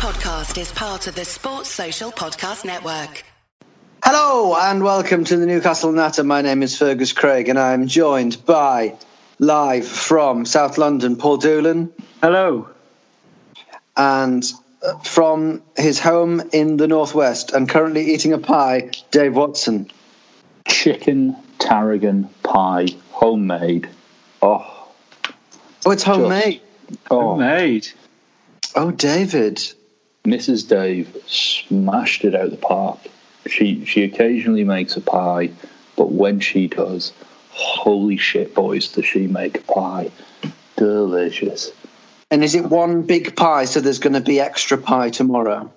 podcast is part of the Sports Social Podcast Network. Hello and welcome to the Newcastle Natter. My name is Fergus Craig and I'm joined by, live from South London, Paul Doolan. Hello. And from his home in the Northwest and currently eating a pie, Dave Watson. Chicken tarragon pie, homemade. Oh, it's homemade. Homemade. Oh, David. Mrs. Dave smashed it out of the park. She occasionally makes a pie, but when she does, holy shit, boys, does she make a pie. Delicious. And is it one big pie, so there's going to be extra pie tomorrow?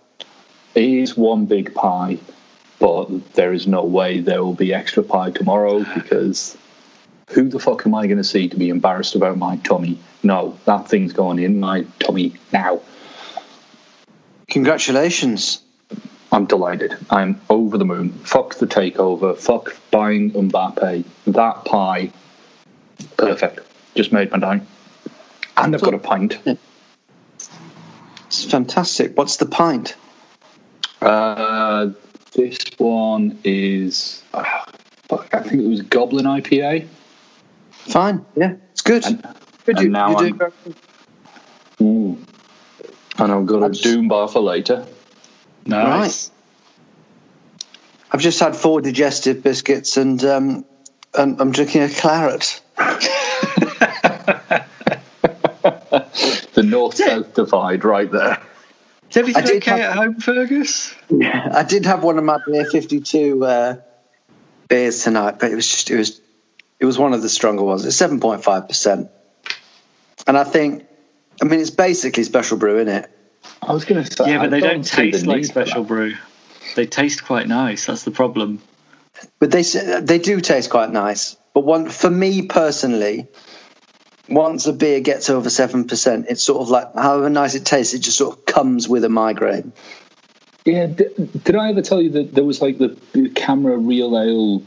It is one big pie, but there is no way there will be extra pie tomorrow because who the fuck am I going to see to be embarrassed about my tummy? No, that thing's going in my tummy now. Congratulations. I'm delighted. I'm over the moon. Fuck the takeover. Fuck buying Mbappe. That pie. Perfect. Just made my night. And I've got a pint. It's fantastic. What's the pint? This one is... I think it was Goblin IPA. Fine. Yeah, it's good. And I've got a Doom bar for later. Nice. Right. I've just had 4 digestive biscuits and I'm drinking a claret. The North-South divide right there. Is everything okay at home, Fergus? Yeah, I did have one of my Beer 52 beers tonight, but it was one of the stronger ones. It's 7.5%. And I mean, it's basically special brew, isn't it? I was going to say... Yeah, but they don't taste like special brew. They taste quite nice. That's the problem. But they do taste quite nice. But for me personally, once a beer gets over 7%, it's sort of like, however nice it tastes, it just sort of comes with a migraine. Yeah, did I ever tell you that there was like the camera real ale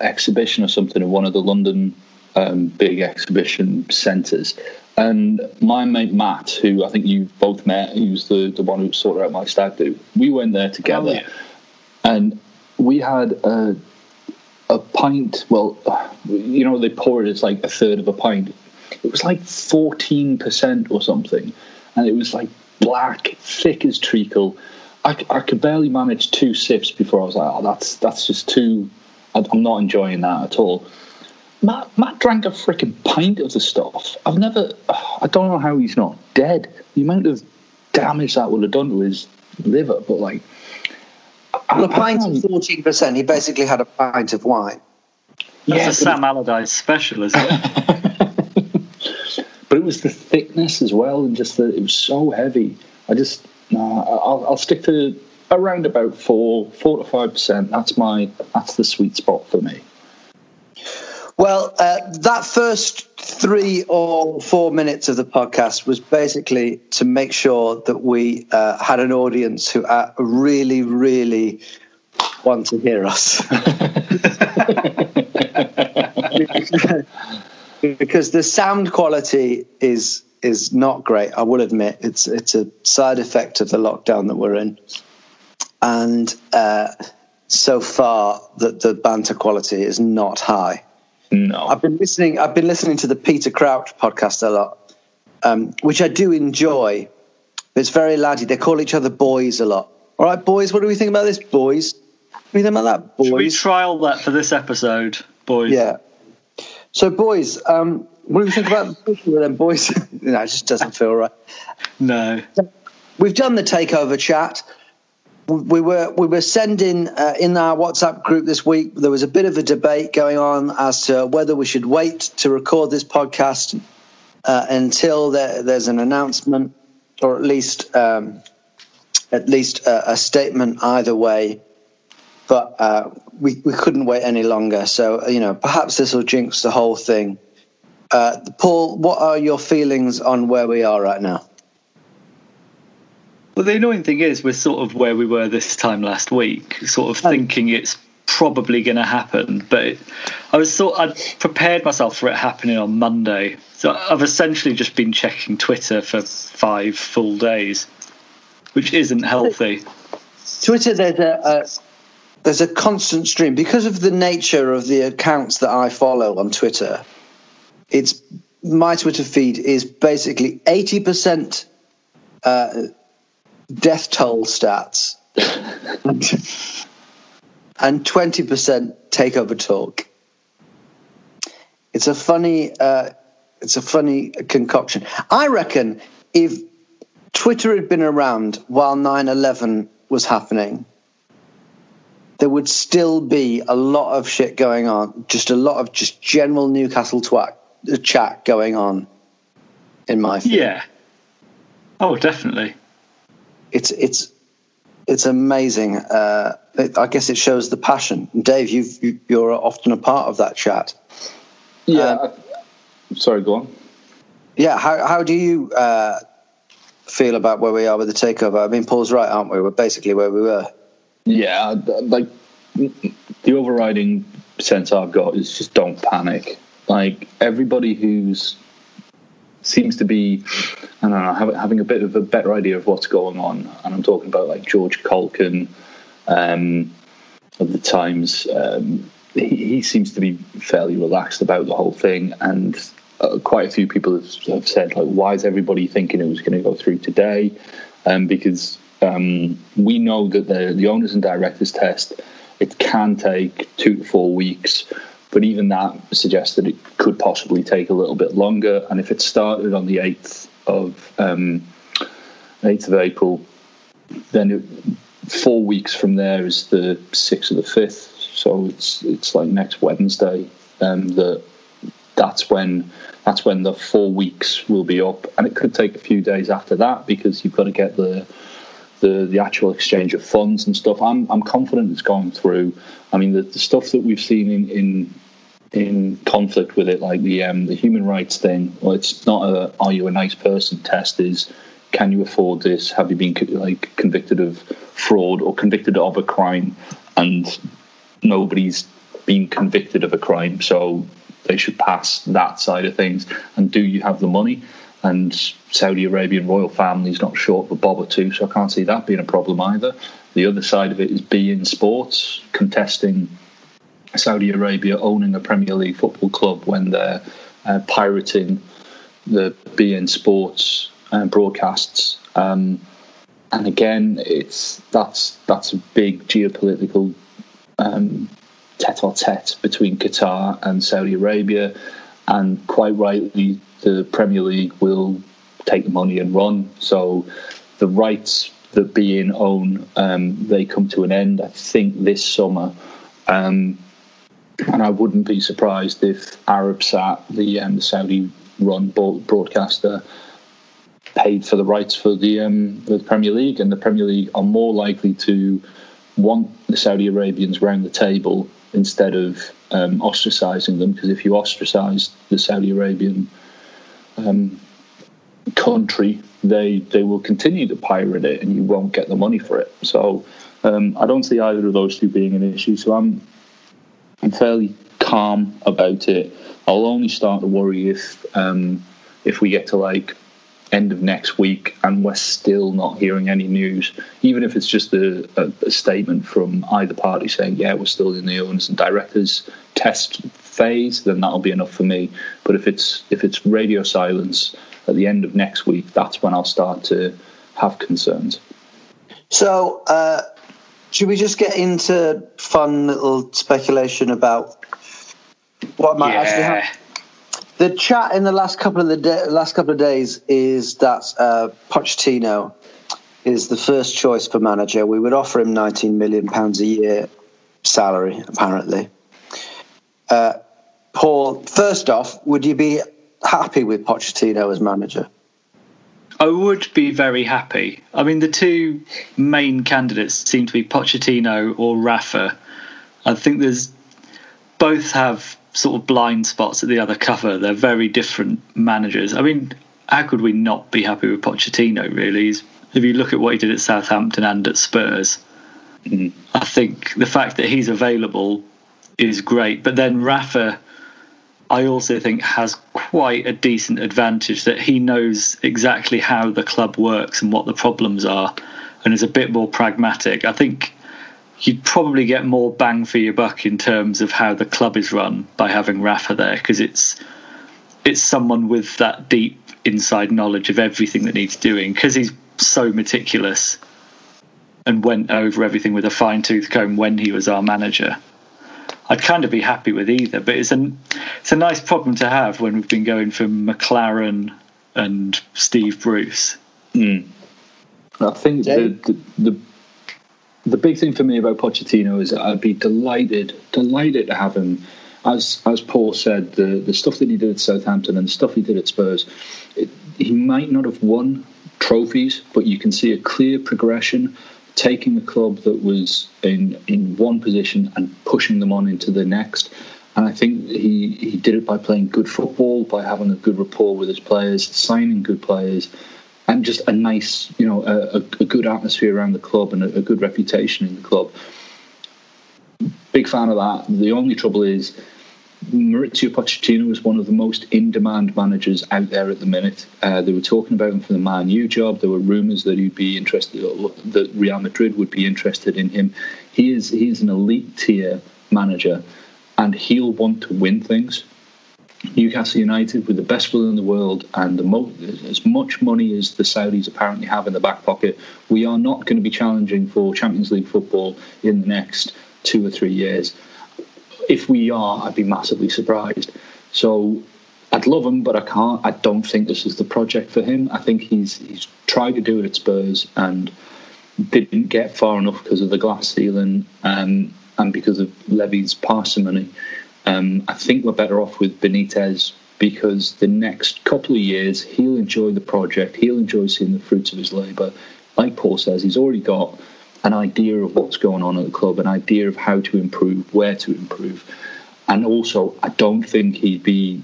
exhibition or something in one of the London big exhibition centres? And my mate Matt, who I think you both met, he was the one who sorted out my stag do. We went there together, and we had a pint. Well, you know, they pour it as like a third of a pint. It was like 14% or something, and it was like black, thick as treacle. I could barely manage 2 sips before I was like, oh, that's just too. I'm not enjoying that at all. Matt drank a freaking pint of the stuff. I don't know how he's not dead. The amount of damage that would have done to his liver, but like... Well, a pint of 14%, he basically had a pint of wine. That's a Sam Allardyce special, isn't it? But it was the thickness as well, and just it was so heavy. I'll stick to around about 4 to 5%. That's the sweet spot for me. Well, that first 3 or 4 minutes of the podcast was basically to make sure that we had an audience who really, really want to hear us. Because the sound quality is not great, I will admit. It's a side effect of the lockdown that we're in. And so far, the banter quality is not high. No. I've been listening to the Peter Crouch podcast a lot, which I do enjoy. It's very laddie. They call each other boys a lot. All right, boys, what do we think about this, boys? What do we think about that, boys? Should we trial that for this episode, boys? Yeah. So, boys, what do we think about them, boys? No, it just doesn't feel right. No. We've done the takeover chat. We were sending in our WhatsApp group this week. There was a bit of a debate going on as to whether we should wait to record this podcast until there's an announcement, or at least a statement either way. But we couldn't wait any longer. So perhaps this will jinx the whole thing. Paul, what are your feelings on where we are right now? Well, the annoying thing is we're sort of where we were this time last week, sort of thinking it's probably going to happen. But I'd prepared myself for it happening on Monday. So I've essentially just been checking Twitter for 5 full days. which isn't healthy. Twitter, there's a constant stream. Because of the nature of the accounts that I follow on Twitter, my Twitter feed is basically 80% death toll stats and 20% takeover talk. It's a funny concoction. I reckon if Twitter had been around while 9/11 was happening, there would still be a lot of shit going on, just a lot of just general Newcastle chat going on in my feed. Yeah. Oh, definitely. It's amazing. I guess it shows the passion. Dave, you're often a part of that chat. Yeah. Sorry, go on. Yeah, how do you feel about where we are with the takeover? I mean, Paul's right, aren't we? We're basically where we were. Yeah, like the overriding sense I've got is just don't panic. Like everybody who's seems to be, I don't know, having a bit of a better idea of what's going on, and I'm talking about like George Colkin of the Times. He seems to be fairly relaxed about the whole thing, and quite a few people have said, like, why is everybody thinking it was going to go through today? Because we know that the owners and directors test, it can take 2 to 4 weeks, but even that suggests that it could possibly take a little bit longer. And if it started on the 8th of April, then 4 weeks from there is the 6th or the 5th. So it's like next Wednesday, that's when the 4 weeks will be up, and it could take a few days after that because you've got to get the actual exchange of funds and stuff. I'm confident it's going through. I mean, the stuff that we've seen in conflict with it, like the human rights thing. Well, it's not a are you a nice person test. Is can you afford this? Have you been convicted of fraud or convicted of a crime? And nobody's been convicted of a crime, so they should pass that side of things. And do you have the money? And Saudi Arabian royal family's not short of a bob or two, so I can't see that being a problem either. The other side of it is be in sports, contesting Saudi Arabia owning a Premier League football club when they're pirating the be in sports broadcasts. And again, that's a big geopolitical tête-à-tête between Qatar and Saudi Arabia, and quite rightly the Premier League will take the money and run, so the rights that being own they come to an end, I think, this summer, and I wouldn't be surprised if Arabsat, the Saudi run broadcaster, paid for the rights for the Premier League, and the Premier League are more likely to want the Saudi Arabians round the table instead of ostracising them, because if you ostracise the Saudi Arabian country, they will continue to pirate it and you won't get the money for it. So I don't see either of those two being an issue, so I'm fairly calm about it. I'll only start to worry if we get to like end of next week and we're still not hearing any news, even if it's just a statement from either party saying, yeah, we're still in the owners and directors test phase, then that'll be enough for me. But if it's radio silence at the end of next week, that's when I'll start to have concerns. So should we just get into fun little speculation about what might actually happen? The chat in the last couple of days is that Pochettino is the first choice for manager. We would offer him £19 million a year salary, apparently. Paul, first off, would you be happy with Pochettino as manager? I would be very happy. I mean, the two main candidates seem to be Pochettino or Rafa. I think both have sort of blind spots at the other cover. They're very different managers. I mean, how could we not be happy with Pochettino, really? If you look at what he did at Southampton and at Spurs, I think the fact that he's available is great. But then Rafa, I also think, has quite a decent advantage that he knows exactly how the club works and what the problems are, and is a bit more pragmatic. I think you'd probably get more bang for your buck in terms of how the club is run by having Rafa there, because it's someone with that deep inside knowledge of everything that needs doing, because he's so meticulous and went over everything with a fine-tooth comb when he was our manager. I'd kind of be happy with either, but it's a nice problem to have when we've been going from McLaren and Steve Bruce. Mm. I think the big thing for me about Pochettino is that I'd be delighted to have him. As Paul said, the stuff that he did at Southampton and the stuff he did at Spurs, he might not have won trophies, but you can see a clear progression, taking a club that was in one position and pushing them on into the next. And I think he did it by playing good football, by having a good rapport with his players, signing good players, and just a nice, a good atmosphere around the club and a good reputation in the club. Big fan of that. The only trouble is Mauricio Pochettino is one of the most in-demand managers out there at the minute. They were talking about him for the Man U job. There were rumours that he'd be interested, or that Real Madrid would be interested in him. He is an elite-tier manager, and he'll want to win things. Newcastle United, with the best will in the world and as much money as the Saudis apparently have in the back pocket, we are not going to be challenging for Champions League football in the next 2 or 3 years. If we are, I'd be massively surprised. So I'd love him, but I can't. I don't think this is the project for him. I think he's tried to do it at Spurs and didn't get far enough because of the glass ceiling and because of Levy's parsimony. I think we're better off with Benitez, because the next couple of years he'll enjoy the project. He'll enjoy seeing the fruits of his labour. Like Paul says, he's already got an idea of what's going on at the club, an idea of how to improve, where to improve. And also, I don't think he'd be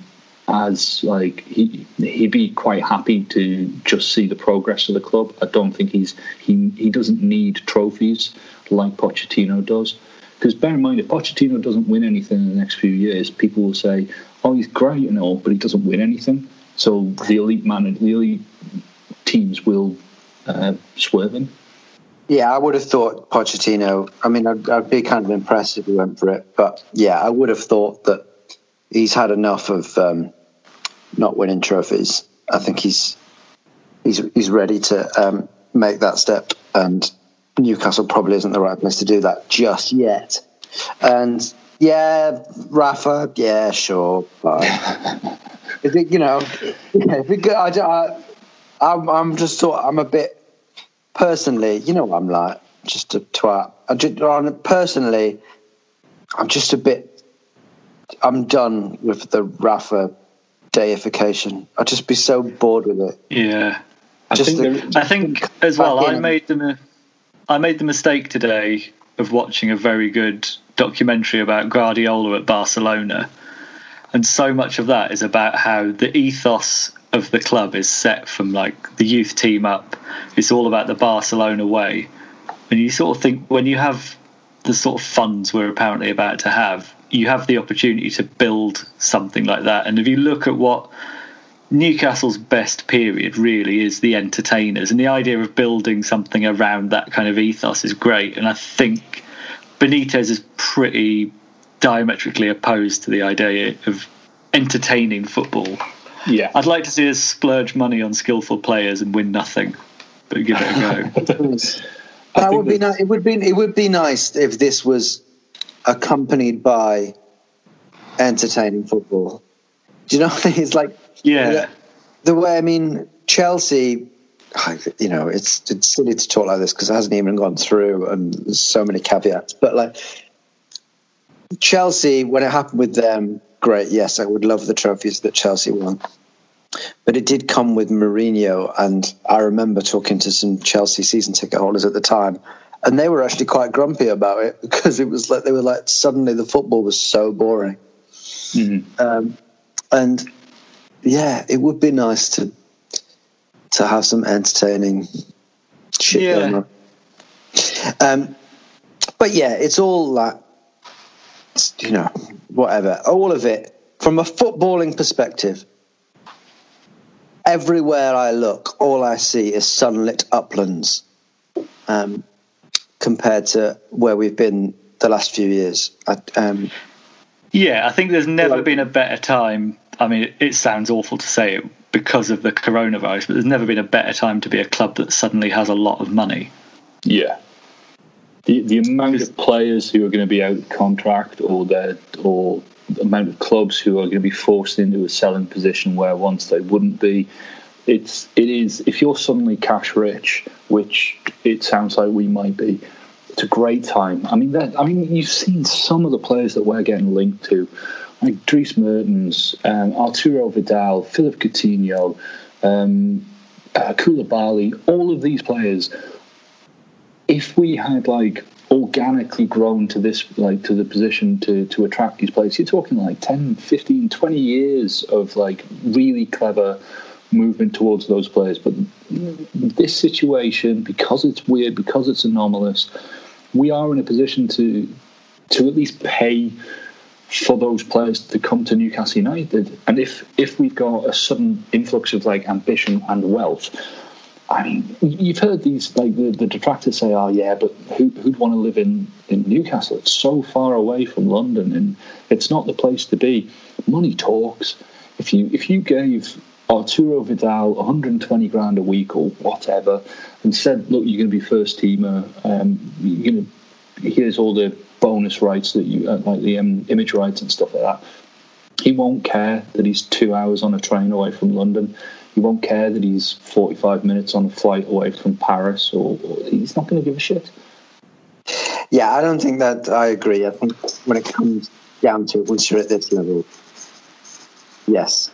he'd be quite happy to just see the progress of the club. I don't think he doesn't need trophies like Pochettino does. Because bear in mind, if Pochettino doesn't win anything in the next few years, people will say, oh, he's great and all, but he doesn't win anything. So the elite teams will swerve him. Yeah, I would have thought Pochettino, I mean, I'd be kind of impressed if he went for it. But yeah, I would have thought that he's had enough of not winning trophies. I think he's ready to make that step. And Newcastle probably isn't the right place to do that just yet. And yeah, Rafa, yeah, sure. Bye. I'm a bit... Personally, you know what I'm like, just a twat. I'm done with the Rafa deification. I'd just be so bored with it. Yeah. I made the mistake today of watching a very good documentary about Guardiola at Barcelona. And so much of that is about how the ethos of the club is set from like the youth team up. It's all about the Barcelona way, and you sort of think, when you have the sort of funds we're apparently about to have, you have the opportunity to build something like that. And if you look at what Newcastle's best period really is, the entertainers, and the idea of building something around that kind of ethos is great. And I think Benitez is pretty diametrically opposed to the idea of entertaining football. Yeah, I'd like to see us splurge money on skillful players and win nothing, but give it a go. It would be nice if this was accompanied by entertaining football. Do you know what I mean? It's like, yeah, the way, I mean, Chelsea. You know, it's silly to talk like this because it hasn't even gone through, and there's so many caveats. But like Chelsea, when it happened with them. Great, yes, I would love the trophies that Chelsea won. But it did come with Mourinho, and I remember talking to some Chelsea season ticket holders at the time, and they were actually quite grumpy about it, because it was like they were like, suddenly the football was so boring. Mm-hmm. And yeah, it would be nice to have some entertaining shit going on. But yeah, it's all like, whatever, all of it, from a footballing perspective, everywhere I look, all I see is sunlit uplands compared to where we've been the last few years. Yeah, I think there's never been a better time. I mean, it sounds awful to say it because of the coronavirus, but there's never been a better time to be a club that suddenly has a lot of money. Yeah. The amount of players who are going to be out of contract or the amount of clubs who are going to be forced into a selling position where once they wouldn't be, it is if you're suddenly cash rich, which it sounds like we might be, it's a great time. I mean, you've seen some of the players that we're getting linked to, like Dries Mertens, Arturo Vidal, Philippe Coutinho, Koulibaly, all of these players. If we had organically grown to this, to the position to attract these players, you're talking 10, 15, 20 years of really clever movement towards those players. But this situation, because it's weird, because it's anomalous, we are in a position to at least pay for those players to come to Newcastle United. And if we've got a sudden influx of ambition and wealth, I mean, you've heard these the detractors say, "Oh yeah, but who'd want to live in Newcastle? It's so far away from London, and it's not the place to be." Money talks. If you gave Arturo Vidal 120 grand a week or whatever, and said, "Look, you're going to be first teamer. Here's all the bonus rights that you the image rights and stuff like that." He won't care that he's 2 hours on a train away from London. He won't care that he's 45 minutes on a flight away from Paris, or he's not going to give a shit. Yeah, I don't think that I agree. I think when it comes down to it, once you're at this level, yes.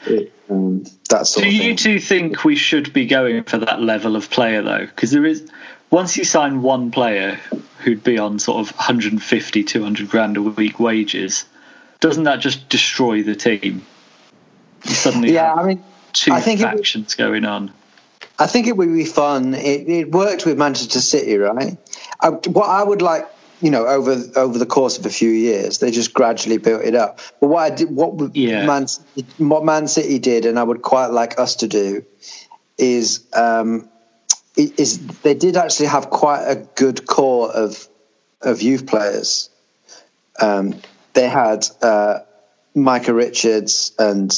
That's all. Do you two think we should be going for that level of player, though? Because there is, once you sign one player who'd be on sort of 150, 200 grand a week wages, doesn't that just destroy the team? You suddenly factions going on. I think it would be fun. It worked with Manchester City, right? What I would like, over the course of a few years, they just gradually built it up. But what Man City did, and I would quite like us to do, is they did actually have quite a good core of youth players. They had Micah Richards and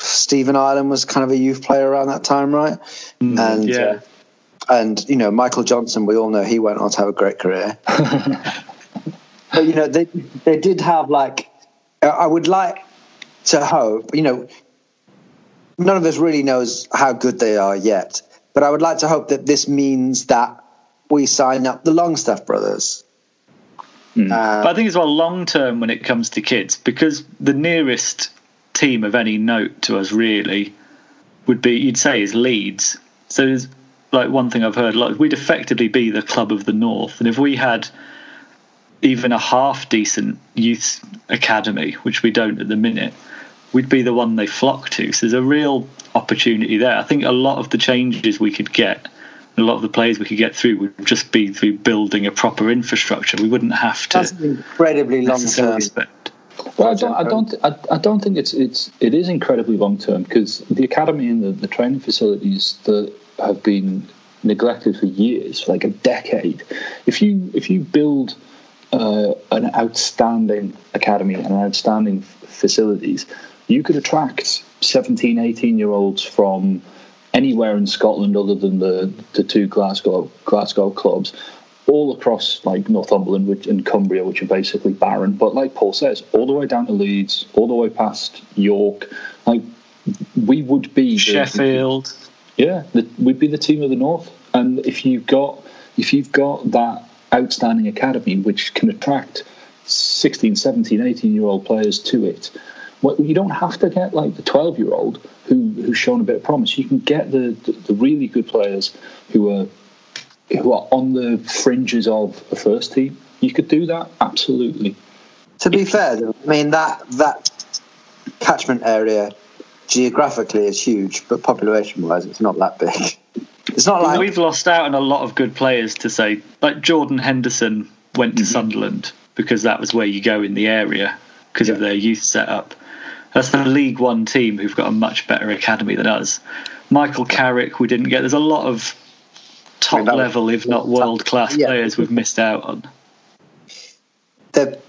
Stephen Ireland was kind of a youth player around that time, right? And Michael Johnson, we all know he went on to have a great career. But they did have I would like to hope, none of us really knows how good they are yet, but I would like to hope that this means that we sign up the Longstaff brothers. But I think as well, long term, when it comes to kids, because the nearest team of any note to us really would be, you'd say, is Leeds. So there's one thing I've heard a lot, we'd effectively be the club of the north, and if we had even a half decent youth academy, which we don't at the minute, we'd be the one they flock to. So there's a real opportunity there. I think a lot of the changes we could get, a lot of the players we could get through, would just be through building a proper infrastructure. We wouldn't have to. That's incredibly long term. Well, I don't think it is incredibly long term, because the academy and the training facilities that have been neglected for years, for a decade. If you build an outstanding academy and outstanding facilities, you could attract 17, 18-year-olds from anywhere in Scotland other than the two Glasgow clubs, all across Northumberland and Cumbria, which are basically barren, but Paul says, all the way down to Leeds, all the way past York, we would be Sheffield. We'd be the team of the north. And if you've got that outstanding academy which can attract 16, 17, 18-year-old players to it, you don't have to get the 12-year-old who's shown a bit of promise. You can get the really good players who are on the fringes of a first team. You could do that, absolutely. To be fair, though, I mean, that catchment area geographically is huge, but population-wise, it's not that big. It's not we've lost out on a lot of good players to say, Jordan Henderson went to Sunderland because that was where you go in the area because of their youth setup. That's the League One team who've got a much better academy than us. Michael Carrick we didn't get. There's a lot of top level, if not world class players we've missed out on. There've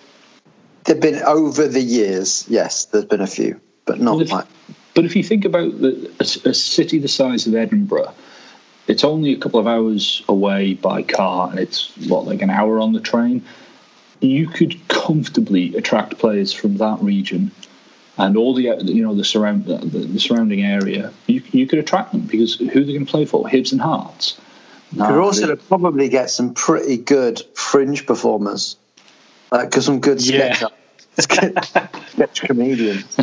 been over the years, yes, there's been a few, but not like. But if you think about a city the size of Edinburgh, it's only a couple of hours away by car, and it's like an hour on the train. You could comfortably attract players from that region and all the the surrounding area. You could attract them because who are they going to play for? Hibs and Hearts. No, you're also going to probably get some pretty good fringe performers, because some good sketch comedians.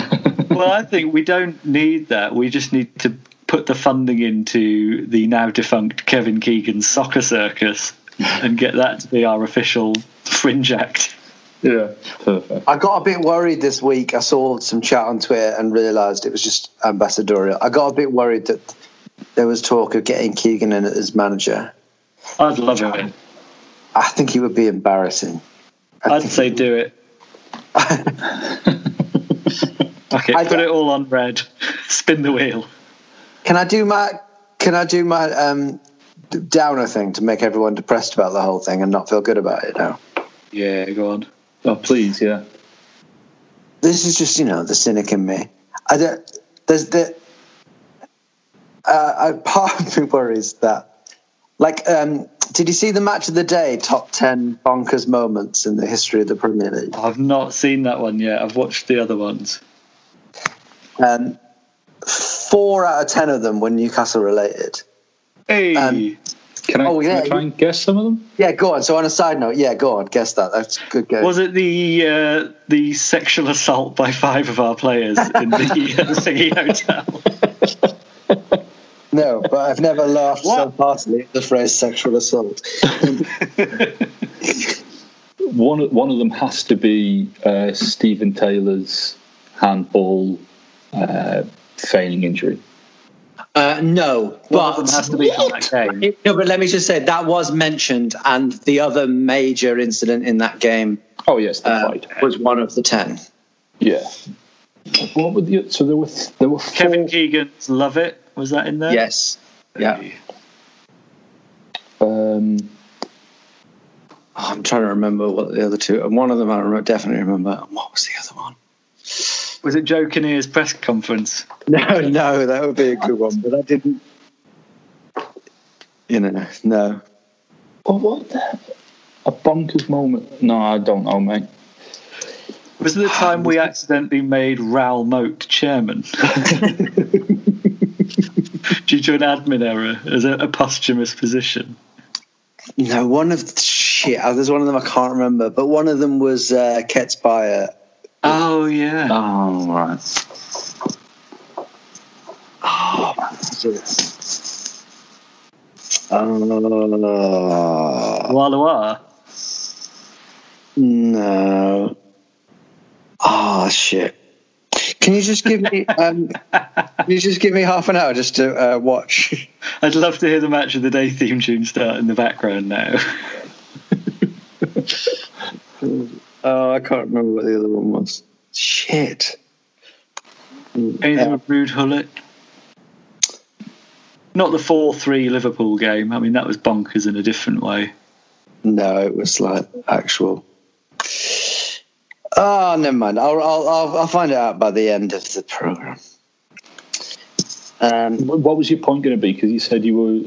Well, I think we don't need that. We just need to put the funding into the now defunct Kevin Keegan's Soccer Circus and get that to be our official fringe act. Yeah, perfect. I got a bit worried this week. I saw some chat on Twitter and realised it was just ambassadorial. I got a bit worried that there was talk of getting Keegan in as manager. I'd love him. I think he would be embarrassing. I'd say do it. Okay, put it all on red. Spin the wheel. Can I do my downer thing to make everyone depressed about the whole thing and not feel good about it now? Yeah, go on. Oh, please, yeah. This is just, the cynic in me. Part of me worries that, did you see the match of the day, top 10 bonkers moments in the history of the Premier League? I've not seen that one yet. I've watched the other ones. 4 out of 10 of them were Newcastle related. Hey, can I try and guess some of them? Yeah, go on. So on a side note, go on, guess that. That's a good guess. Was it the sexual assault by 5 of our players in the City Hotel? No, but I've never laughed so heartily at the phrase sexual assault. One of them has to be Stephen Taylor's handball feigning injury. No, but it has to be from that game. No, but let me just say that was mentioned, and the other major incident in that game. Oh yes, the fight was one of the 10. Yeah. What were there were 4. Kevin Keegan's Love It. Was that in there? Yes. Yeah. I'm trying to remember what the other two. And one of them definitely remember. And what was the other one? Was it Joe Kinnear's press conference? No, that would be a good one. But I didn't. No. Oh, what? A bonkers moment. No, I don't know, mate. Was it the time we accidentally made Raoul Moat chairman? Due to an admin error as a posthumous position. No, there's one of them I can't remember, but one of them was Ket's buyer. Oh yeah. Oh right. Oh. Wallowa. No. Oh shit. Can you just give me half an hour just to watch? I'd love to hear the Match of the Day theme tune start in the background now. Oh, I can't remember what the other one was. Shit. Anything with Ruud Gullit? Not the 4-3 Liverpool game. I mean, that was bonkers in a different way. No, it was like actual. Oh, never mind. I'll find it out by the end of the programme. What was your point going to be? Because you said you were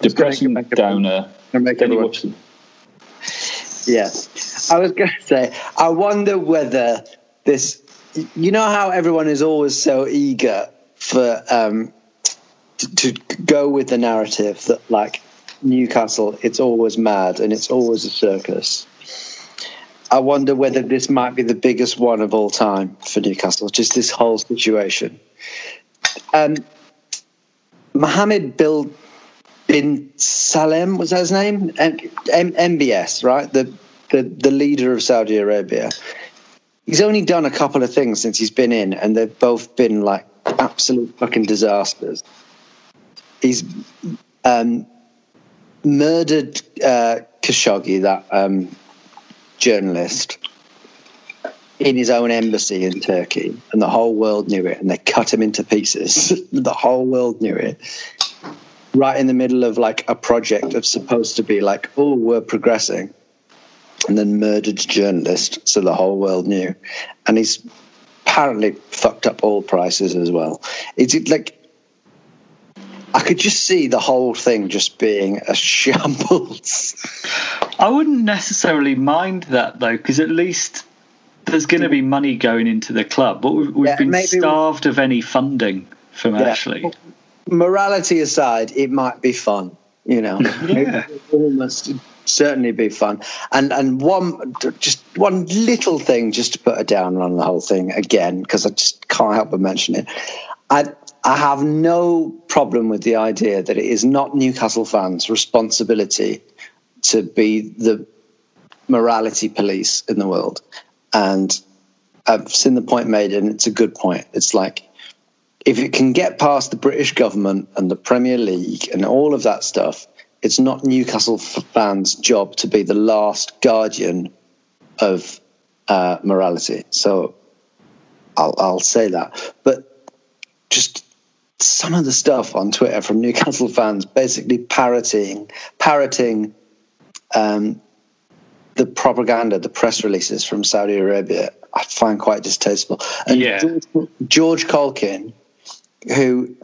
depressing downer. Yeah. I was going to say, I wonder whether this... You know how everyone is always so eager for to go with the narrative that, Newcastle, it's always mad and it's always a circus. I wonder whether this might be the biggest one of all time for Newcastle, just this whole situation. Mohammed bin Salem, was that his name? MBS, right? The leader of Saudi Arabia. He's only done a couple of things since he's been in, and they've both been absolute fucking disasters. He's murdered Khashoggi, that journalist, in his own embassy in Turkey, and the whole world knew it, and they cut him into pieces. The whole world knew it. Right in the middle of like a project of supposed to be like, oh, we're progressing, and then murdered journalist, so the whole world knew. And he's apparently fucked up oil prices as well. It's like, I could just see the whole thing just being a shambles. I wouldn't necessarily mind that, though, because at least there's going to be money going into the club. But we've been starved of any funding from Ashley. Morality aside, it might be fun, you know. Yeah. It almost certainly be fun. And one little thing, just to put a downer on the whole thing again, because I just can't help but mention it. I have no problem with the idea that it is not Newcastle fans' responsibility to be the morality police in the world. And I've seen the point made, and it's a good point. It's like, if it can get past the British government and the Premier League and all of that stuff, it's not Newcastle fans' job to be the last guardian of morality. So I'll say that. But just some of the stuff on Twitter from Newcastle fans basically parroting the propaganda, the press releases from Saudi Arabia, I find quite distasteful. And yeah. George Colkin, who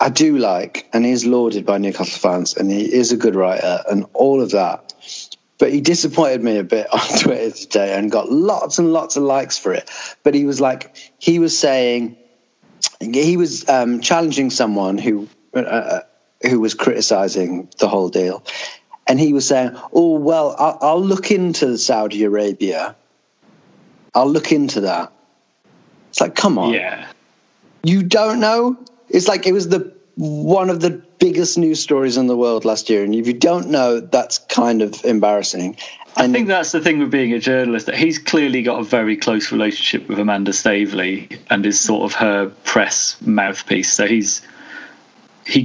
I do like, and he's lauded by Newcastle fans, and he is a good writer and all of that, but he disappointed me a bit on Twitter today and got lots and lots of likes for it. But he was like, he was challenging someone who was criticising the whole deal. And he was saying, oh, well, I'll look into Saudi Arabia. I'll look into that. It's like, come on. Yeah. You don't know? It's like, it was one of the biggest news stories in the world last year. And if you don't know, that's kind of embarrassing. I think that's the thing with being a journalist, that he's clearly got a very close relationship with Amanda Staveley and is sort of her press mouthpiece. So he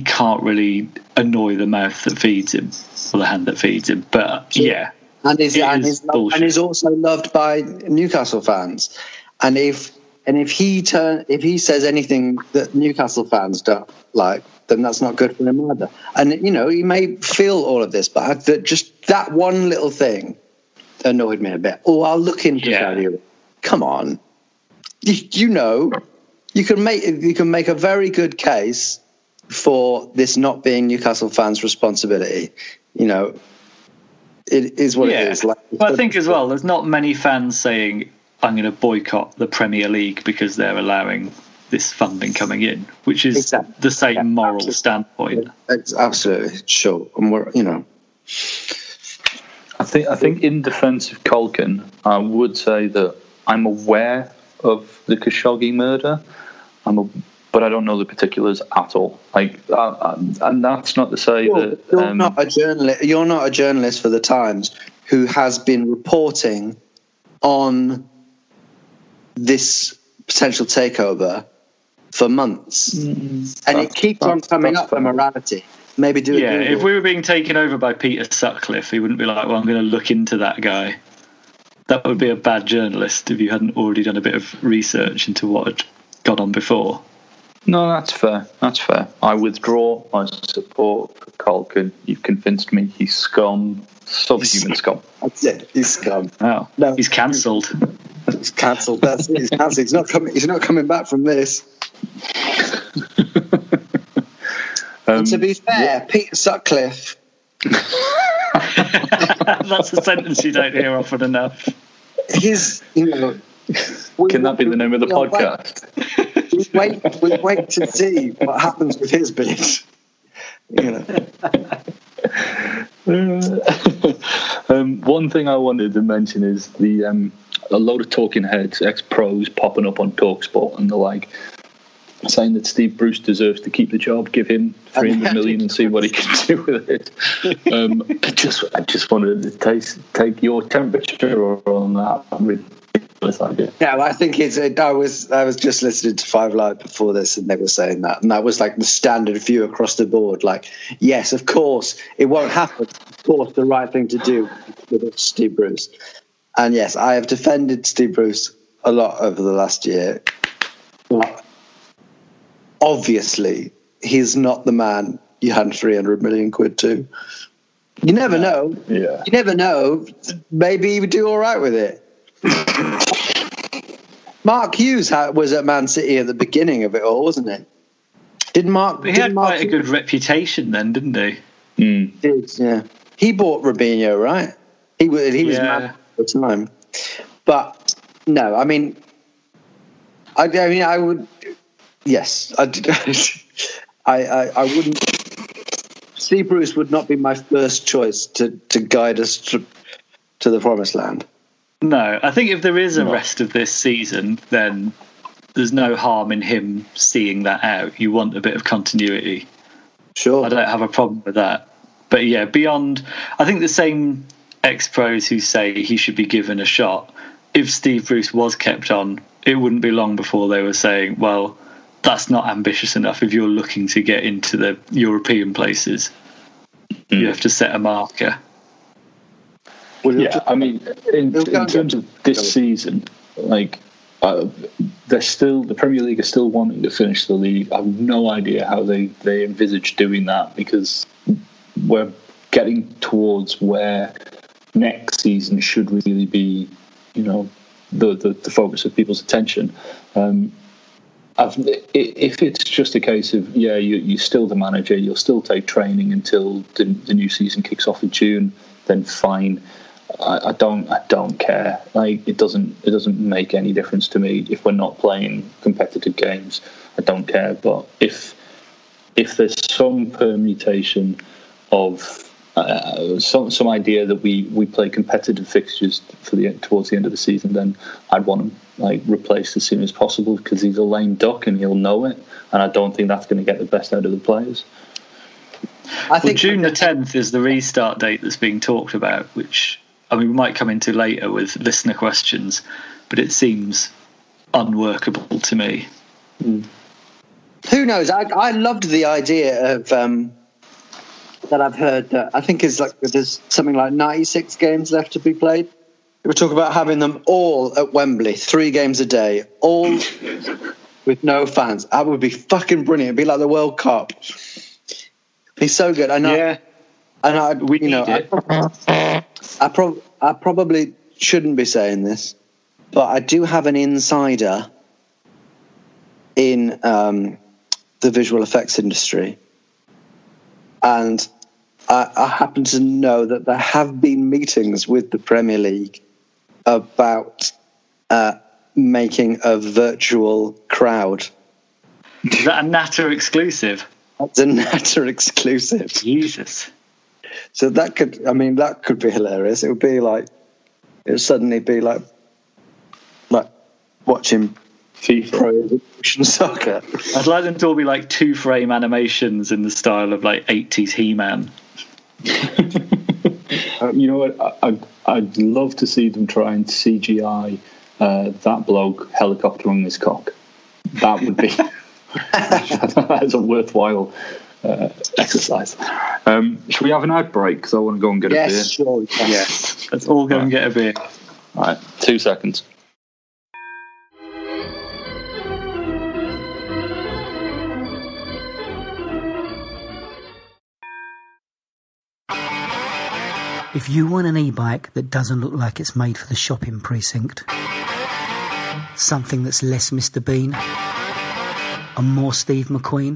can't really annoy the mouth that feeds him or the hand that feeds him. But yeah, and is also loved by Newcastle fans. And if he says anything that Newcastle fans don't like, then that's not good for him either. And, you know, he may feel all of this, but just that one little thing annoyed me a bit. Oh, I'll look into Saudi Arabia. Come on. You know, you can make a very good case for this not being Newcastle fans' responsibility. You know, it is what it is. Like, but I think as well, there's not many fans saying, I'm going to boycott the Premier League because they're allowing this funding coming in, which is the same moral standpoint. Absolutely, sure. And we're, you know, I think in defence of Colkin, I would say that I'm aware of the Khashoggi murder, but I don't know the particulars at all. Like, and that's not to say that you're not a journalist. You're not a journalist for the Times who has been reporting on this potential takeover for months, and it keeps on coming up for morality. Maybe do it. Yeah, if we were being taken over by Peter Sutcliffe, he wouldn't be like, well, I'm going to look into that guy. That would be a bad journalist if you hadn't already done a bit of research into what had gone on before. No, that's fair. That's fair. I withdraw my support for Colkin. You've convinced me. He's scum. Subhuman scum. That's it. He's scum. Oh, no. He's cancelled. He's cancelled. That's it. He's cancelled. He's not coming back from this. And to be fair, Peter Sutcliffe. That's a sentence you don't hear often enough. Can that be the name of the podcast? We wait to see what happens with his bit. You know. One thing I wanted to mention is the a load of talking heads, ex-pros, popping up on TalkSport and the like, saying that Steve Bruce deserves to keep the job, give him $300 million and see what he can do with it. I just wanted to take your temperature on that ridiculous idea. Yeah, I think it's. I was just listening to Five Live before this, and they were saying that, and that was like the standard view across the board. Like, yes, of course, it won't happen. Of course, the right thing to do is Steve Bruce. And yes, I have defended Steve Bruce a lot over the last year. But obviously, he's not the man you hand 300 million quid to. You never know. Yeah. You never know. Maybe you would do all right with it. Mark Hughes was at Man City at the beginning of it all, wasn't he? He had quite a good reputation then, didn't he? Mm. Yeah. He bought Robinho, right? He was mad at the time. But no, I mean, I wouldn't. Steve Bruce would not be my first choice to guide us to the promised land. No, I think if there is a rest of this season, then there's no harm in him seeing that out. You want a bit of continuity. Sure. I don't have a problem with that. But yeah, beyond, I think the same ex-pros who say he should be given a shot, if Steve Bruce was kept on, it wouldn't be long before they were saying, well, that's not ambitious enough if you're looking to get into the European places. Mm. You have to set a marker. Well, yeah, I mean, in terms of this season, like, the Premier League is still wanting to finish the league. I have no idea how they envisage doing that, because we're getting towards where next season should really be, you know, the focus of people's attention. If it's just a case of, you're still the manager, you'll still take training until the new season kicks off in June, then fine. I don't care. Like, it doesn't make any difference to me if we're not playing competitive games. I don't care. But if there's some permutation of some idea that we play competitive fixtures towards the end of the season, then I'd want him replaced as soon as possible, because he's a lame duck and he'll know it, and I don't think that's going to get the best out of the players. I think June the 10th is the restart date that's being talked about, which I mean we might come into later with listener questions, but it seems unworkable to me. Mm. Who knows? I loved the idea of. That I've heard that I think is there's something like 96 games left to be played. We're talking about having them all at Wembley, 3 games a day, all with no fans. That would be fucking brilliant. It'd be like the World Cup. It'd be so good. I probably shouldn't be saying this, but I do have an insider in the visual effects industry. And I happen to know that there have been meetings with the Premier League about making a virtual crowd. Is that a Natter exclusive? That's a Natter exclusive. Jesus. So that could be hilarious. It would be like watching FIFA soccer. I'd like them to all be like 2-frame animations in the style of like 80s He-Man. You know what? I'd love to see them try and CGI that bloke helicoptering his cock. That would be that's a worthwhile exercise. Should we have an ad break? Because I want to go and get a beer. Sure, yes. Let's all go and get a beer. All right, 2 seconds. If you want an e-bike that doesn't look like it's made for the shopping precinct, something that's less Mr. Bean and more Steve McQueen,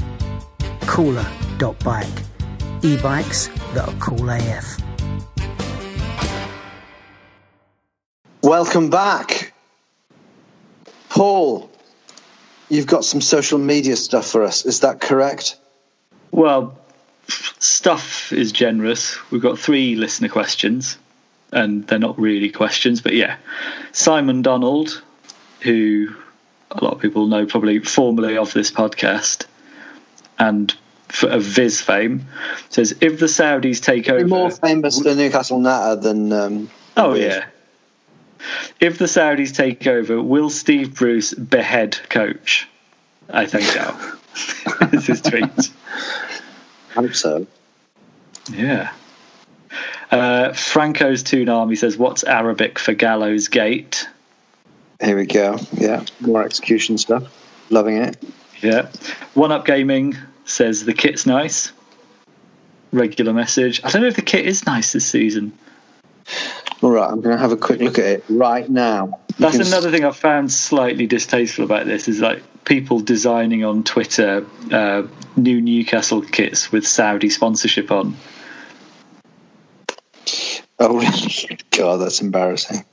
Cooler.bike. E-bikes that are cool AF. Welcome back. Paul, you've got some social media stuff for us. Is that correct? Well, stuff is generous. We've got 3 listener questions, and they're not really questions, but yeah. Simon Donald, who a lot of people know probably formerly of this podcast, and of Viz fame, says, if the Saudis take over... more famous than Newcastle Natter than... yeah. If the Saudis take over, will Steve Bruce behead coach? I think so. It's his tweet. I hope so. Yeah. Franco's Toon Army says, what's Arabic for gallows gate? Here we go. Yeah. More execution stuff. Loving it. Yeah. One Up Gaming says, the kit's nice. Regular message. I don't know if the kit is nice this season. All right, I'm going to have a quick look at it right now. That's another thing I've found slightly distasteful about this, is like people designing on Twitter new Newcastle kits with Saudi sponsorship on. Oh, really? God, that's embarrassing.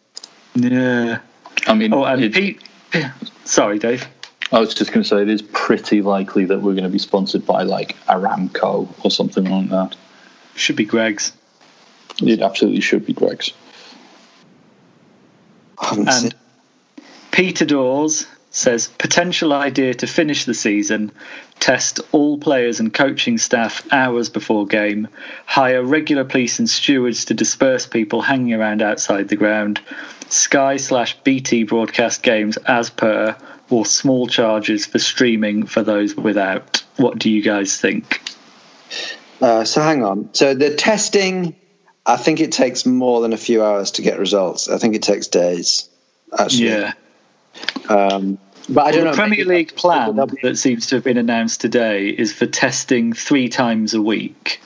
Yeah. I mean... Oh, and Pete... Sorry, Dave. I was just going to say, it is pretty likely that we're going to be sponsored by, like, Aramco or something like that. Should be Greg's. It absolutely should be Greg's. And Peter Dawes says, potential idea to finish the season, test all players and coaching staff hours before game, hire regular police and stewards to disperse people hanging around outside the ground, Sky/BT broadcast games as per, or small charges for streaming for those without. What do you guys think? So hang on. So the testing... I think it takes more than a few hours to get results. I think it takes days, actually. Yeah. But I don't know. The Premier League plan that seems to have been announced today is for testing 3 times a week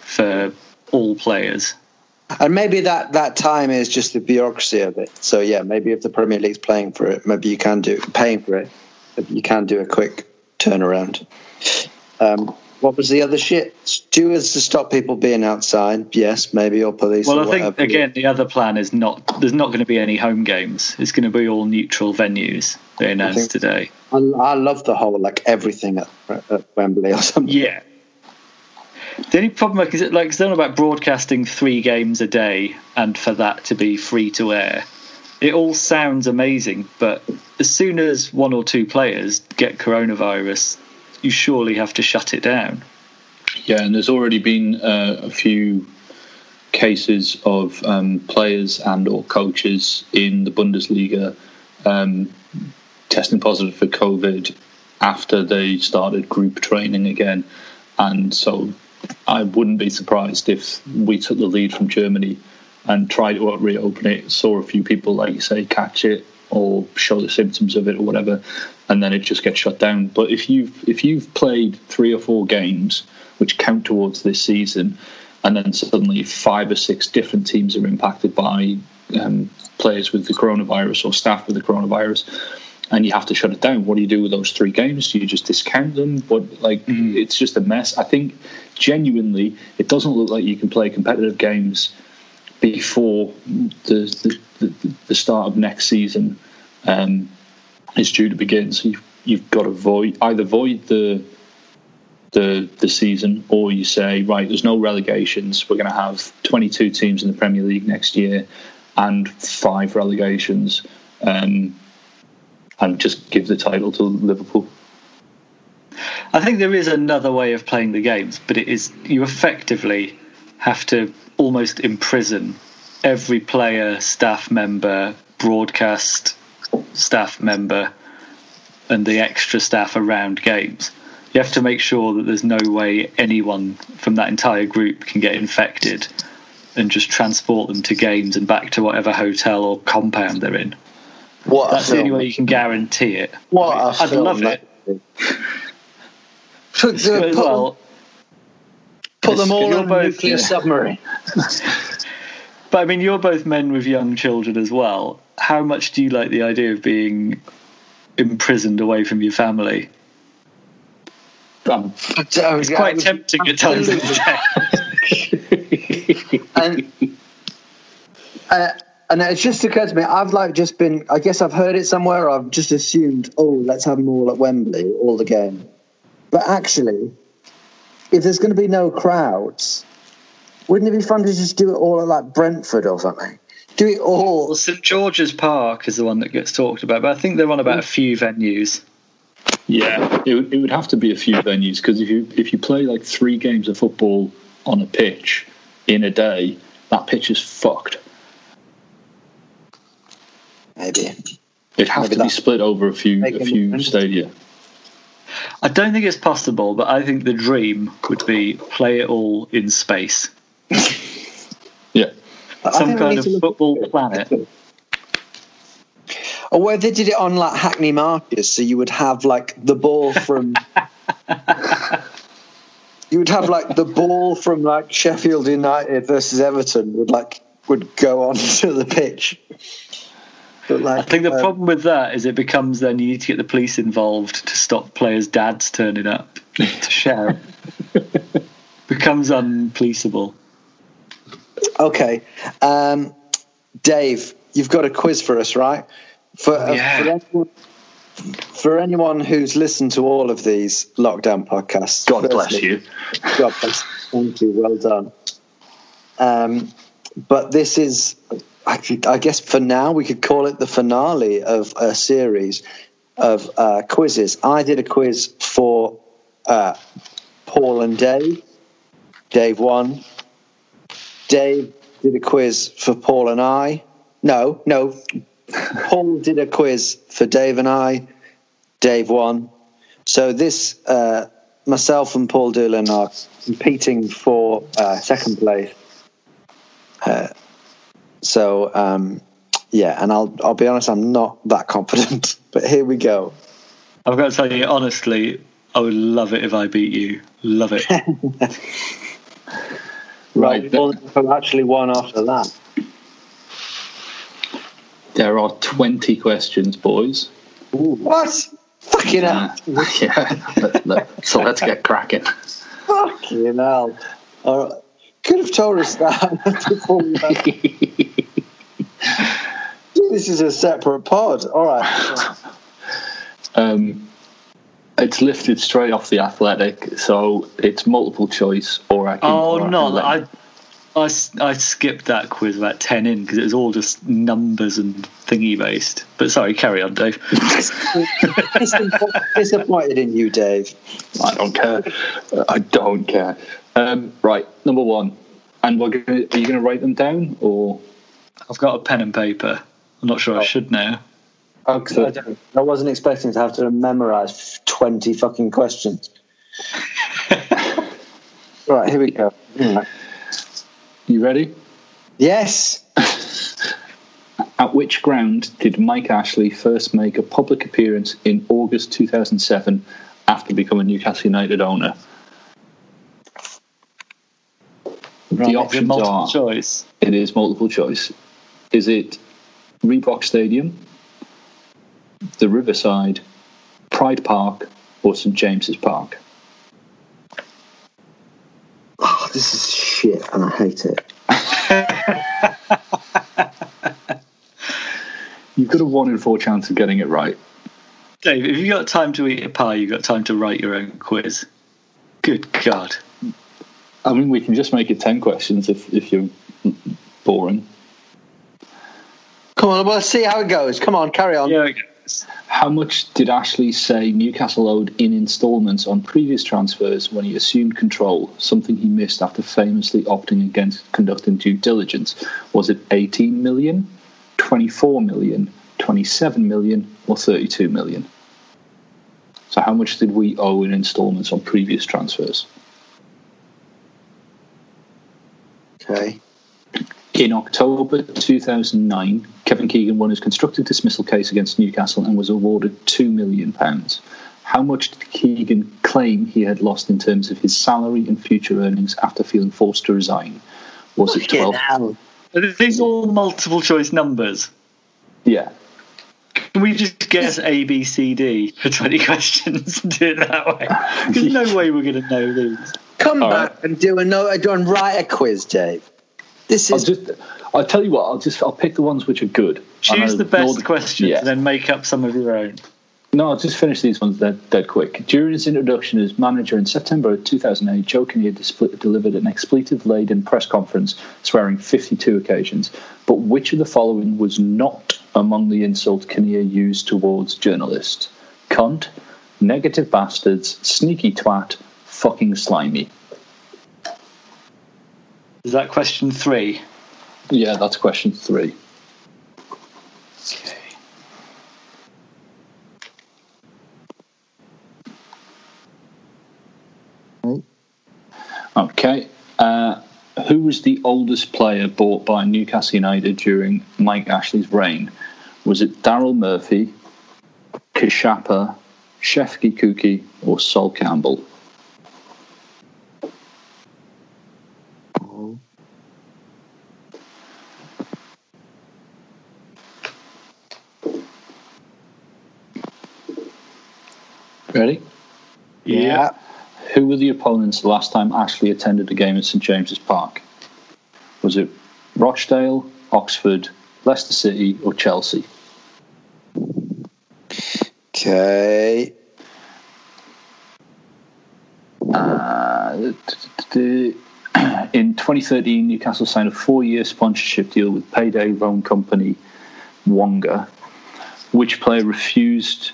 for all players. And maybe that time is just the bureaucracy of it. So, yeah, maybe if the Premier League's playing for it, maybe you can do paying for it. You can do a quick turnaround. What was the other shit? Stewards to stop people being outside. Yes, maybe, or police. Well, or I think, whatever. Again, the other plan is there's not going to be any home games. It's going to be all neutral venues, they announced today. I love the whole, like, everything at Wembley or something. Yeah. The only problem, like, is it, like, it's not about broadcasting 3 games a day and for that to be free to air. It all sounds amazing, but as soon as 1 or 2 players get coronavirus, you surely have to shut it down. Yeah, and there's already been a few cases of players and or coaches in the Bundesliga testing positive for COVID after they started group training again. And so I wouldn't be surprised if we took the lead from Germany and tried to reopen it, saw a few people, like you say, catch it, or show the symptoms of it or whatever, and then it just gets shut down. But if you've played 3 or 4 games, which count towards this season, and then suddenly 5 or 6 different teams are impacted by players with the coronavirus or staff with the coronavirus, and you have to shut it down, what do you do with those 3 games? Do you just discount them? But it's just a mess. I think, genuinely, it doesn't look like you can play competitive games before the start of next season is due to begin. So you've got to either void the season, or you say, right, there's no relegations. We're going to have 22 teams in the Premier League next year and 5 relegations, and just give the title to Liverpool. I think there is another way of playing the games, but it is, you effectively have to almost imprison every player, staff member, broadcast staff member, and the extra staff around games. You have to make sure that there's no way anyone from that entire group can get infected, and just transport them to games and back to whatever hotel or compound they're in. That's the only way you can guarantee it. I'd love it. Put them all on a nuclear submarine. But, I mean, you're both men with young children as well. How much do you like the idea of being imprisoned away from your family? It's quite tempting at times. And it's just occurred to me, I guess I've heard it somewhere, I've just assumed, let's have them all at Wembley, all the game. But actually... if there's going to be no crowds, wouldn't it be fun to just do it all at like Brentford or something? Do it all. Well, St George's Park is the one that gets talked about, but I think they're on about a few venues. Yeah, it would have to be a few venues, because if you play like 3 games of football on a pitch in a day, that pitch is fucked. Maybe it'd have to be split over a few stadia. I don't think it's possible, but I think the dream would be play it all in space. Yeah, some kind of football planet. Or where they did it on like Hackney Market, so you would have like the ball from you would have like the ball from like Sheffield United versus Everton would go onto the pitch. But like, I think the problem with that is it becomes then you need to get the police involved to stop players' dads turning up to shout. Becomes unpoliceable. Okay. Dave, you've got a quiz for us, right? For anyone who's listened to all of these lockdown podcasts. God bless you. God bless you. Thank you. Well done. But this is... I guess for now we could call it the finale of a series of quizzes. I did a quiz for Paul and Dave. Dave won. Dave did a quiz for Paul and I. No. Paul did a quiz for Dave and I. Dave won. So this, myself and Paul Doolan are competing for second place. And I'll be honest, I'm not that confident, but here we go. I've got to tell you, honestly, I would love it if I beat you. Love it. Right. Well, I've actually won after that. There are 20 questions, boys. Ooh. What? Fucking hell. Yeah. So let's get cracking. Fucking hell. All right. Could have told us that before we This is a separate pod. All right. It's lifted straight off The Athletic, so it's multiple choice. I skipped that quiz about 10 in because it was all just numbers and thingy based. But sorry, carry on, Dave. Disappointed in you, Dave. I don't care. Right, number 1, and are you going to write them down, or? I've got a pen and paper. I'm not sure I should now. Okay, I wasn't expecting to have to memorise 20 fucking questions. Right, here we go. Right. You ready? Yes. At which ground did Mike Ashley first make a public appearance in August 2007 after becoming Newcastle United owner? Right, the options are choice. It is multiple choice. Is it Reebok Stadium, The Riverside, Pride Park, or St James's Park? Oh, this is shit, and I hate it. You've got a 1 in 4 chance of getting it right. Dave, if you've got time to eat a pie, you've got time to write your own quiz. Good God. I mean, we can just make it 10 questions if you're boring. Come on, we'll see how it goes. Come on, carry on. Yeah, how much did Ashley say Newcastle owed in instalments on previous transfers when he assumed control, something he missed after famously opting against conducting due diligence? Was it 18 million, 24 million, 27 million, or 32 million? So how much did we owe in instalments on previous transfers? Okay. In October 2009, Kevin Keegan won his constructive dismissal case against Newcastle and was awarded £2 million. How much did Keegan claim he had lost in terms of his salary and future earnings after feeling forced to resign? Was it 12? Are these all multiple choice numbers? Yeah. Can we just guess A, B, C, D for 20 questions and do it that way? There's no way we're going to know these. Come all back right. And write a quiz, Dave. This is. I'll tell you what. I'll pick the ones which are good. Choose the best questions, and then make up some of your own. No, I'll just finish these ones dead quick. During his introduction as manager in September of 2008, Joe Kinnear delivered an expletive-laden press conference, swearing 52 occasions. But which of the following was not among the insults Kinnear used towards journalists? Cunt, negative bastards, sneaky twat, fucking slimy. Is that question 3? Yeah, that's question 3. Okay. Okay. Who was the oldest player bought by Newcastle United during Mike Ashley's reign? Was it Daryl Murphy, Kashapa, Shefki Kuki, or Sol Campbell? Ready? Yeah. Who were the opponents the last time Ashley attended a game at St James's Park? Was it Rochdale, Oxford, Leicester City, or Chelsea? Okay. In 2013, Newcastle signed a 4-year sponsorship deal with payday loan company Wonga. Which player was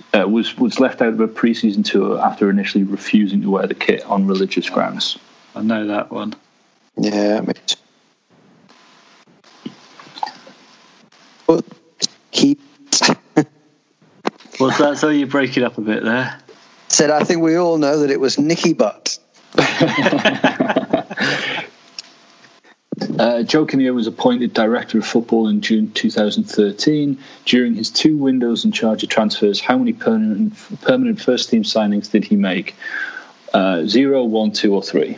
left out of a pre-season tour after initially refusing to wear the kit on religious grounds? I know that one. Yeah. What's that? So you break it up a bit there. Said, I think we all know that it was Nicky Butt. Joe Kinnear was appointed Director of Football in June 2013. During his 2 windows in charge of transfers, how many permanent first-team signings did he make? 0, 1, 2 or 3?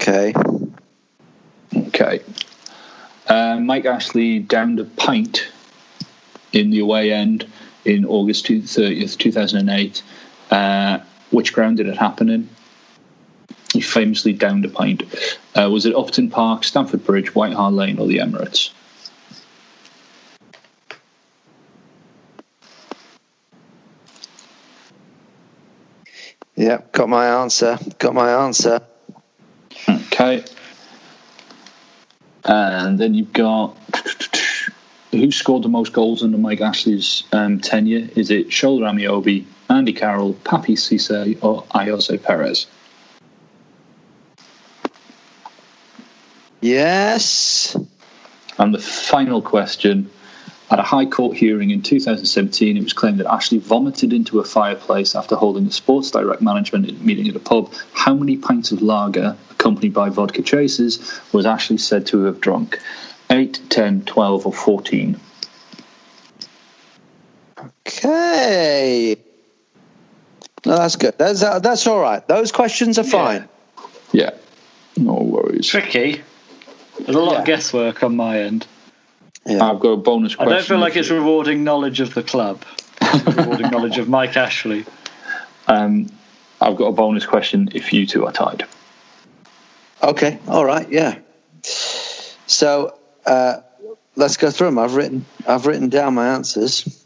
Okay. Mike Ashley downed a pint in the away end in August 30th, 2008. Which ground did it happen in? He famously downed a pint. Was it Upton Park, Stamford Bridge, White Hart Lane, or the Emirates? Yep, got my answer. Okay. And then you've got... Who scored the most goals under Mike Ashley's tenure? Is it Shola Amiobi, Andy Carroll, Papi Cisse, or Ayose Perez? Yes. And the final question. At a High Court hearing in 2017, it was claimed that Ashley vomited into a fireplace after holding a Sports Direct management meeting at a pub. How many pints of lager, accompanied by vodka chases, was Ashley said to have drunk? 8, 10, 12, or 14? Okay. No, that's good. That's all right. Those questions are fine. Yeah. No worries. Tricky. There's a lot of guesswork on my end. Yeah. I've got a bonus question. I don't feel like it's rewarding knowledge of the club. It's rewarding knowledge of Mike Ashley. I've got a bonus question if you two are tied. Okay. All right. Yeah. So let's go through them. I've written down my answers.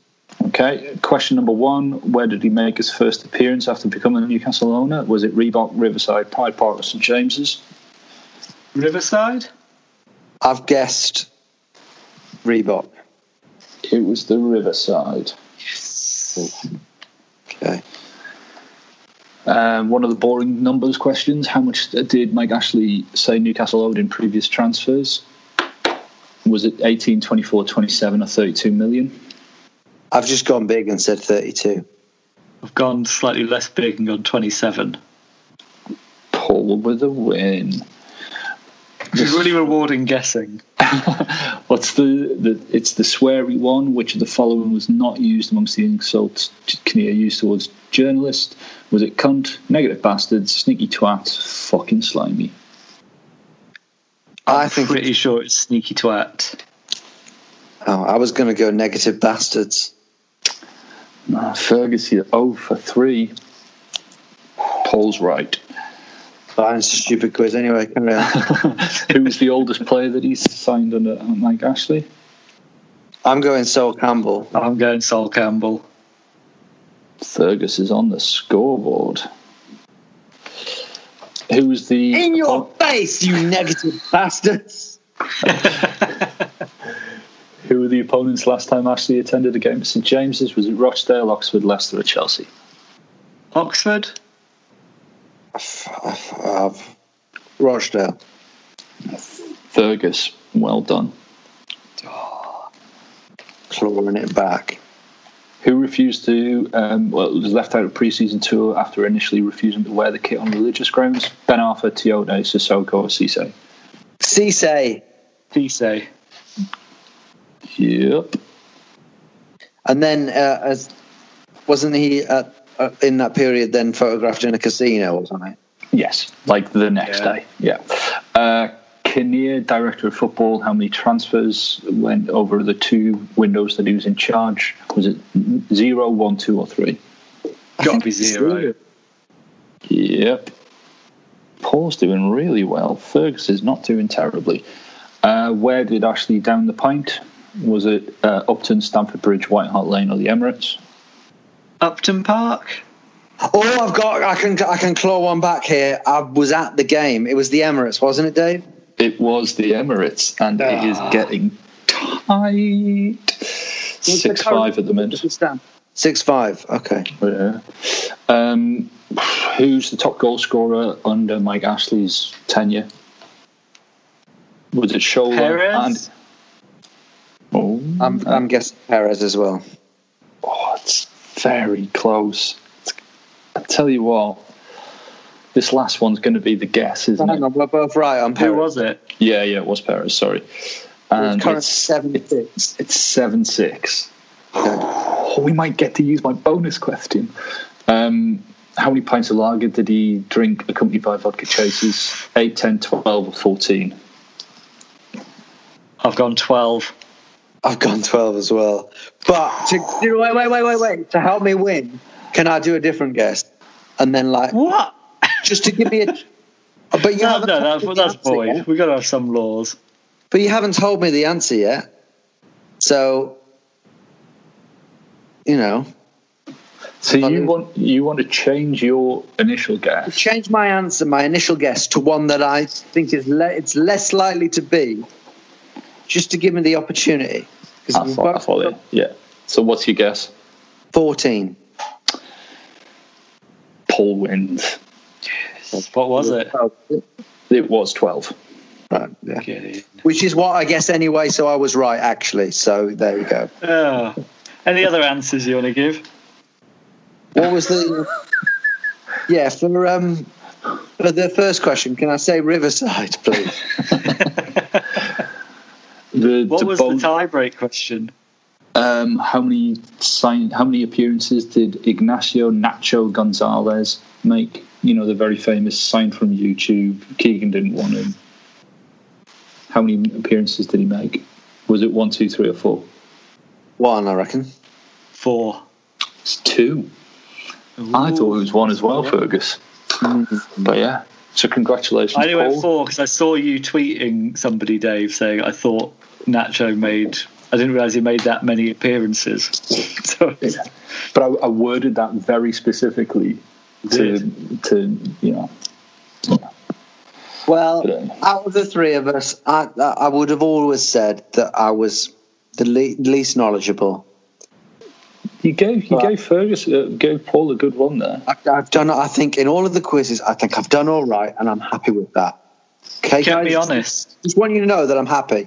Okay. Question number 1: where did he make his first appearance after becoming a Newcastle owner? Was it Reebok, Riverside, Pride Park, or St James's? Riverside. I've guessed Reebok. It was the Riverside. Yes. Okay. One of the boring numbers questions. How much did Mike Ashley say Newcastle owed in previous transfers? Was it 18, 24, 27 or 32 million? I've just gone big and said 32. I've gone slightly less big and gone 27. Paul with a win. It's really rewarding guessing. What's it's the sweary one. Which of the following was not used amongst the insults Kinnear used towards journalists? Was it cunt, negative bastards, sneaky twat, fucking slimy? I'm pretty sure it's sneaky twat. Oh, I was going to go negative bastards. Fergus, you're 0 for 3. Paul's right. Fine, it's a stupid quiz anyway. Who was the oldest player that he's signed under Mike Ashley? I'm going Sol Campbell. I'm going Sol Campbell. Fergus is on the scoreboard. Who's the... In your face, you negative bastards! Who were the opponents last time Ashley attended a game at St James's? Was it Rochdale, Oxford, Leicester or Chelsea? Oxford? Rochdale. Fergus, well done. Oh, clawing it back. Who refused to, was left out of pre-season tour after initially refusing to wear the kit on religious grounds? Ben Arfa, Tione, Sissoko or Cisse? Cisse. Yep. And then, wasn't he in that period then photographed in a casino, wasn't he? Yes, like the next day. Yeah. Kinnear, director of football, how many transfers went over the two windows that he was in charge? Was it 0, 1, 2 or 3? Got to be 0. Yep. Paul's doing really well. Fergus is not doing terribly. Where did Ashley down the pint? Was it Upton, Stamford Bridge, White Hart Lane or the Emirates? Upton Park. Oh, I can claw one back here. I was at the game. It was the Emirates, wasn't it, Dave? It was the Emirates, and it is getting tight. 6-5 at the minute. 6-5. Okay. Yeah. Who's the top goal scorer under Mike Ashley's tenure? Was it Scholler? Perez? I'm guessing Perez as well. Oh, it's very close. I tell you what, this last one's going to be the guess, isn't it? We're both right on Perez. Who was it? Yeah, it was Perez, sorry. And it's 7-6. It's 7-6. Oh, we might get to use my bonus question. How many pints of lager did he drink accompanied by vodka chasers? 8, 10, 12 or 14? I've gone 12. I've gone 12 as well. But wait. To help me win, can I do a different guess? And then, like, what? Just to give me a... But you that's void. We've got to have some laws. But you haven't told me the answer yet. So, you know. So you want to change your initial guess? Change my answer, my initial guess, to one that I think is it's less likely to be, just to give me the opportunity. I follow. So what's your guess? 14. Paul wins. Yes. What was it? It was 12. Right, yeah. Okay. Which is what I guess anyway, so I was right, actually. So there we go. Oh. Any other answers you want to give? What was the... Yeah, for the first question, can I say Riverside, please? What was the tie-break question? How many appearances did Ignacio Nacho Gonzalez make? You know, the very famous sign from YouTube. Keegan didn't want him. How many appearances did he make? Was it 1, 2, 3 or 4? 1, I reckon. 4. It's 2. Ooh, I thought it was 1 as well, Fergus. Mm-hmm. But yeah, so congratulations. I only went 4 because I saw you tweeting somebody, Dave, saying I thought Nacho made... I didn't realise he made that many appearances. So, yeah. But I worded that very specifically to you know. Yeah. Well, out of the three of us, I would have always said that I was the least knowledgeable. You gave Paul a good one there. I've done. I think in all of the quizzes, I think I've done all right, and I'm happy with that. Okay, can be honest. Just want you to know that I'm happy.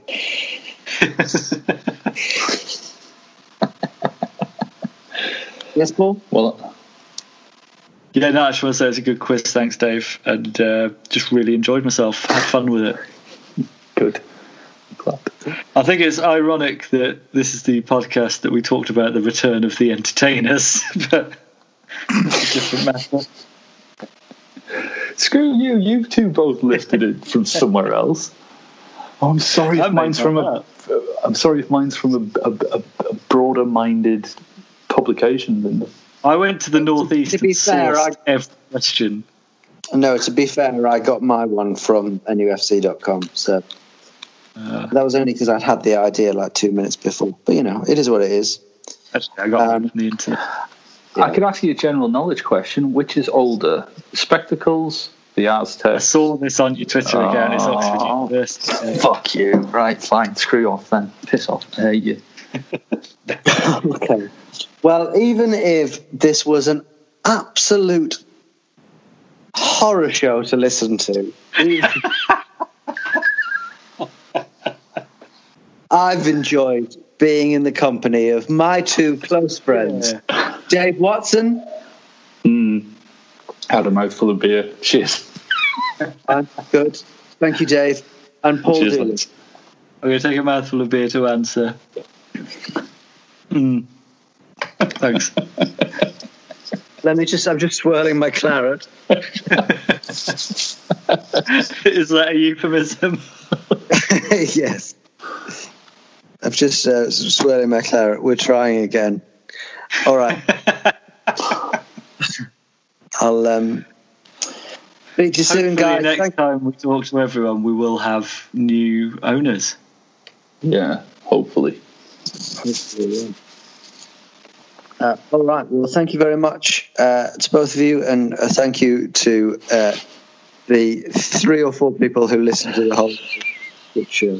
Yes, Paul? Well, yeah, no, I just want to say it's a good quiz. Thanks, Dave. And just really enjoyed myself. Had fun with it. Good. I think it's ironic that this is the podcast that we talked about the return of the entertainers, but it's a different matter. Screw you. You two both lifted it from somewhere else. Oh, I'm sorry if mine's from a... I'm sorry if mine's from a broader-minded publication than this. I went to the Northeast to be fair, I have a question. No, to be fair, I got my one from nufc.com, so That was only because I'd had the idea like 2 minutes before. But, you know, it is what it is. I got it from the internet. Yeah. I could ask you a general knowledge question. Which is older? Spectacles, the Aztecs? I saw this on your Twitter again. It's Oxford University. Fuck you. Right, fine. Screw off then. Piss off. I hate you. Okay. Well, even if this was an absolute horror show to listen to, I've enjoyed being in the company of my two close friends, Dave Watson. Had a mouthful of beer. Cheers. Good. Thank you, Dave. And Paul Doolan. I'm going to take a mouthful of beer to answer. Thanks. I'm just swirling my claret. Is that a euphemism? Yes. I'm just swirling my claret. We're trying again. All right. I'll speak to you soon, guys. Next time we talk to everyone, we will have new owners. Yeah, hopefully. Hopefully, yeah. All right. Well, thank you very much to both of you, and a thank you to the 3 or 4 people who listened to the whole show.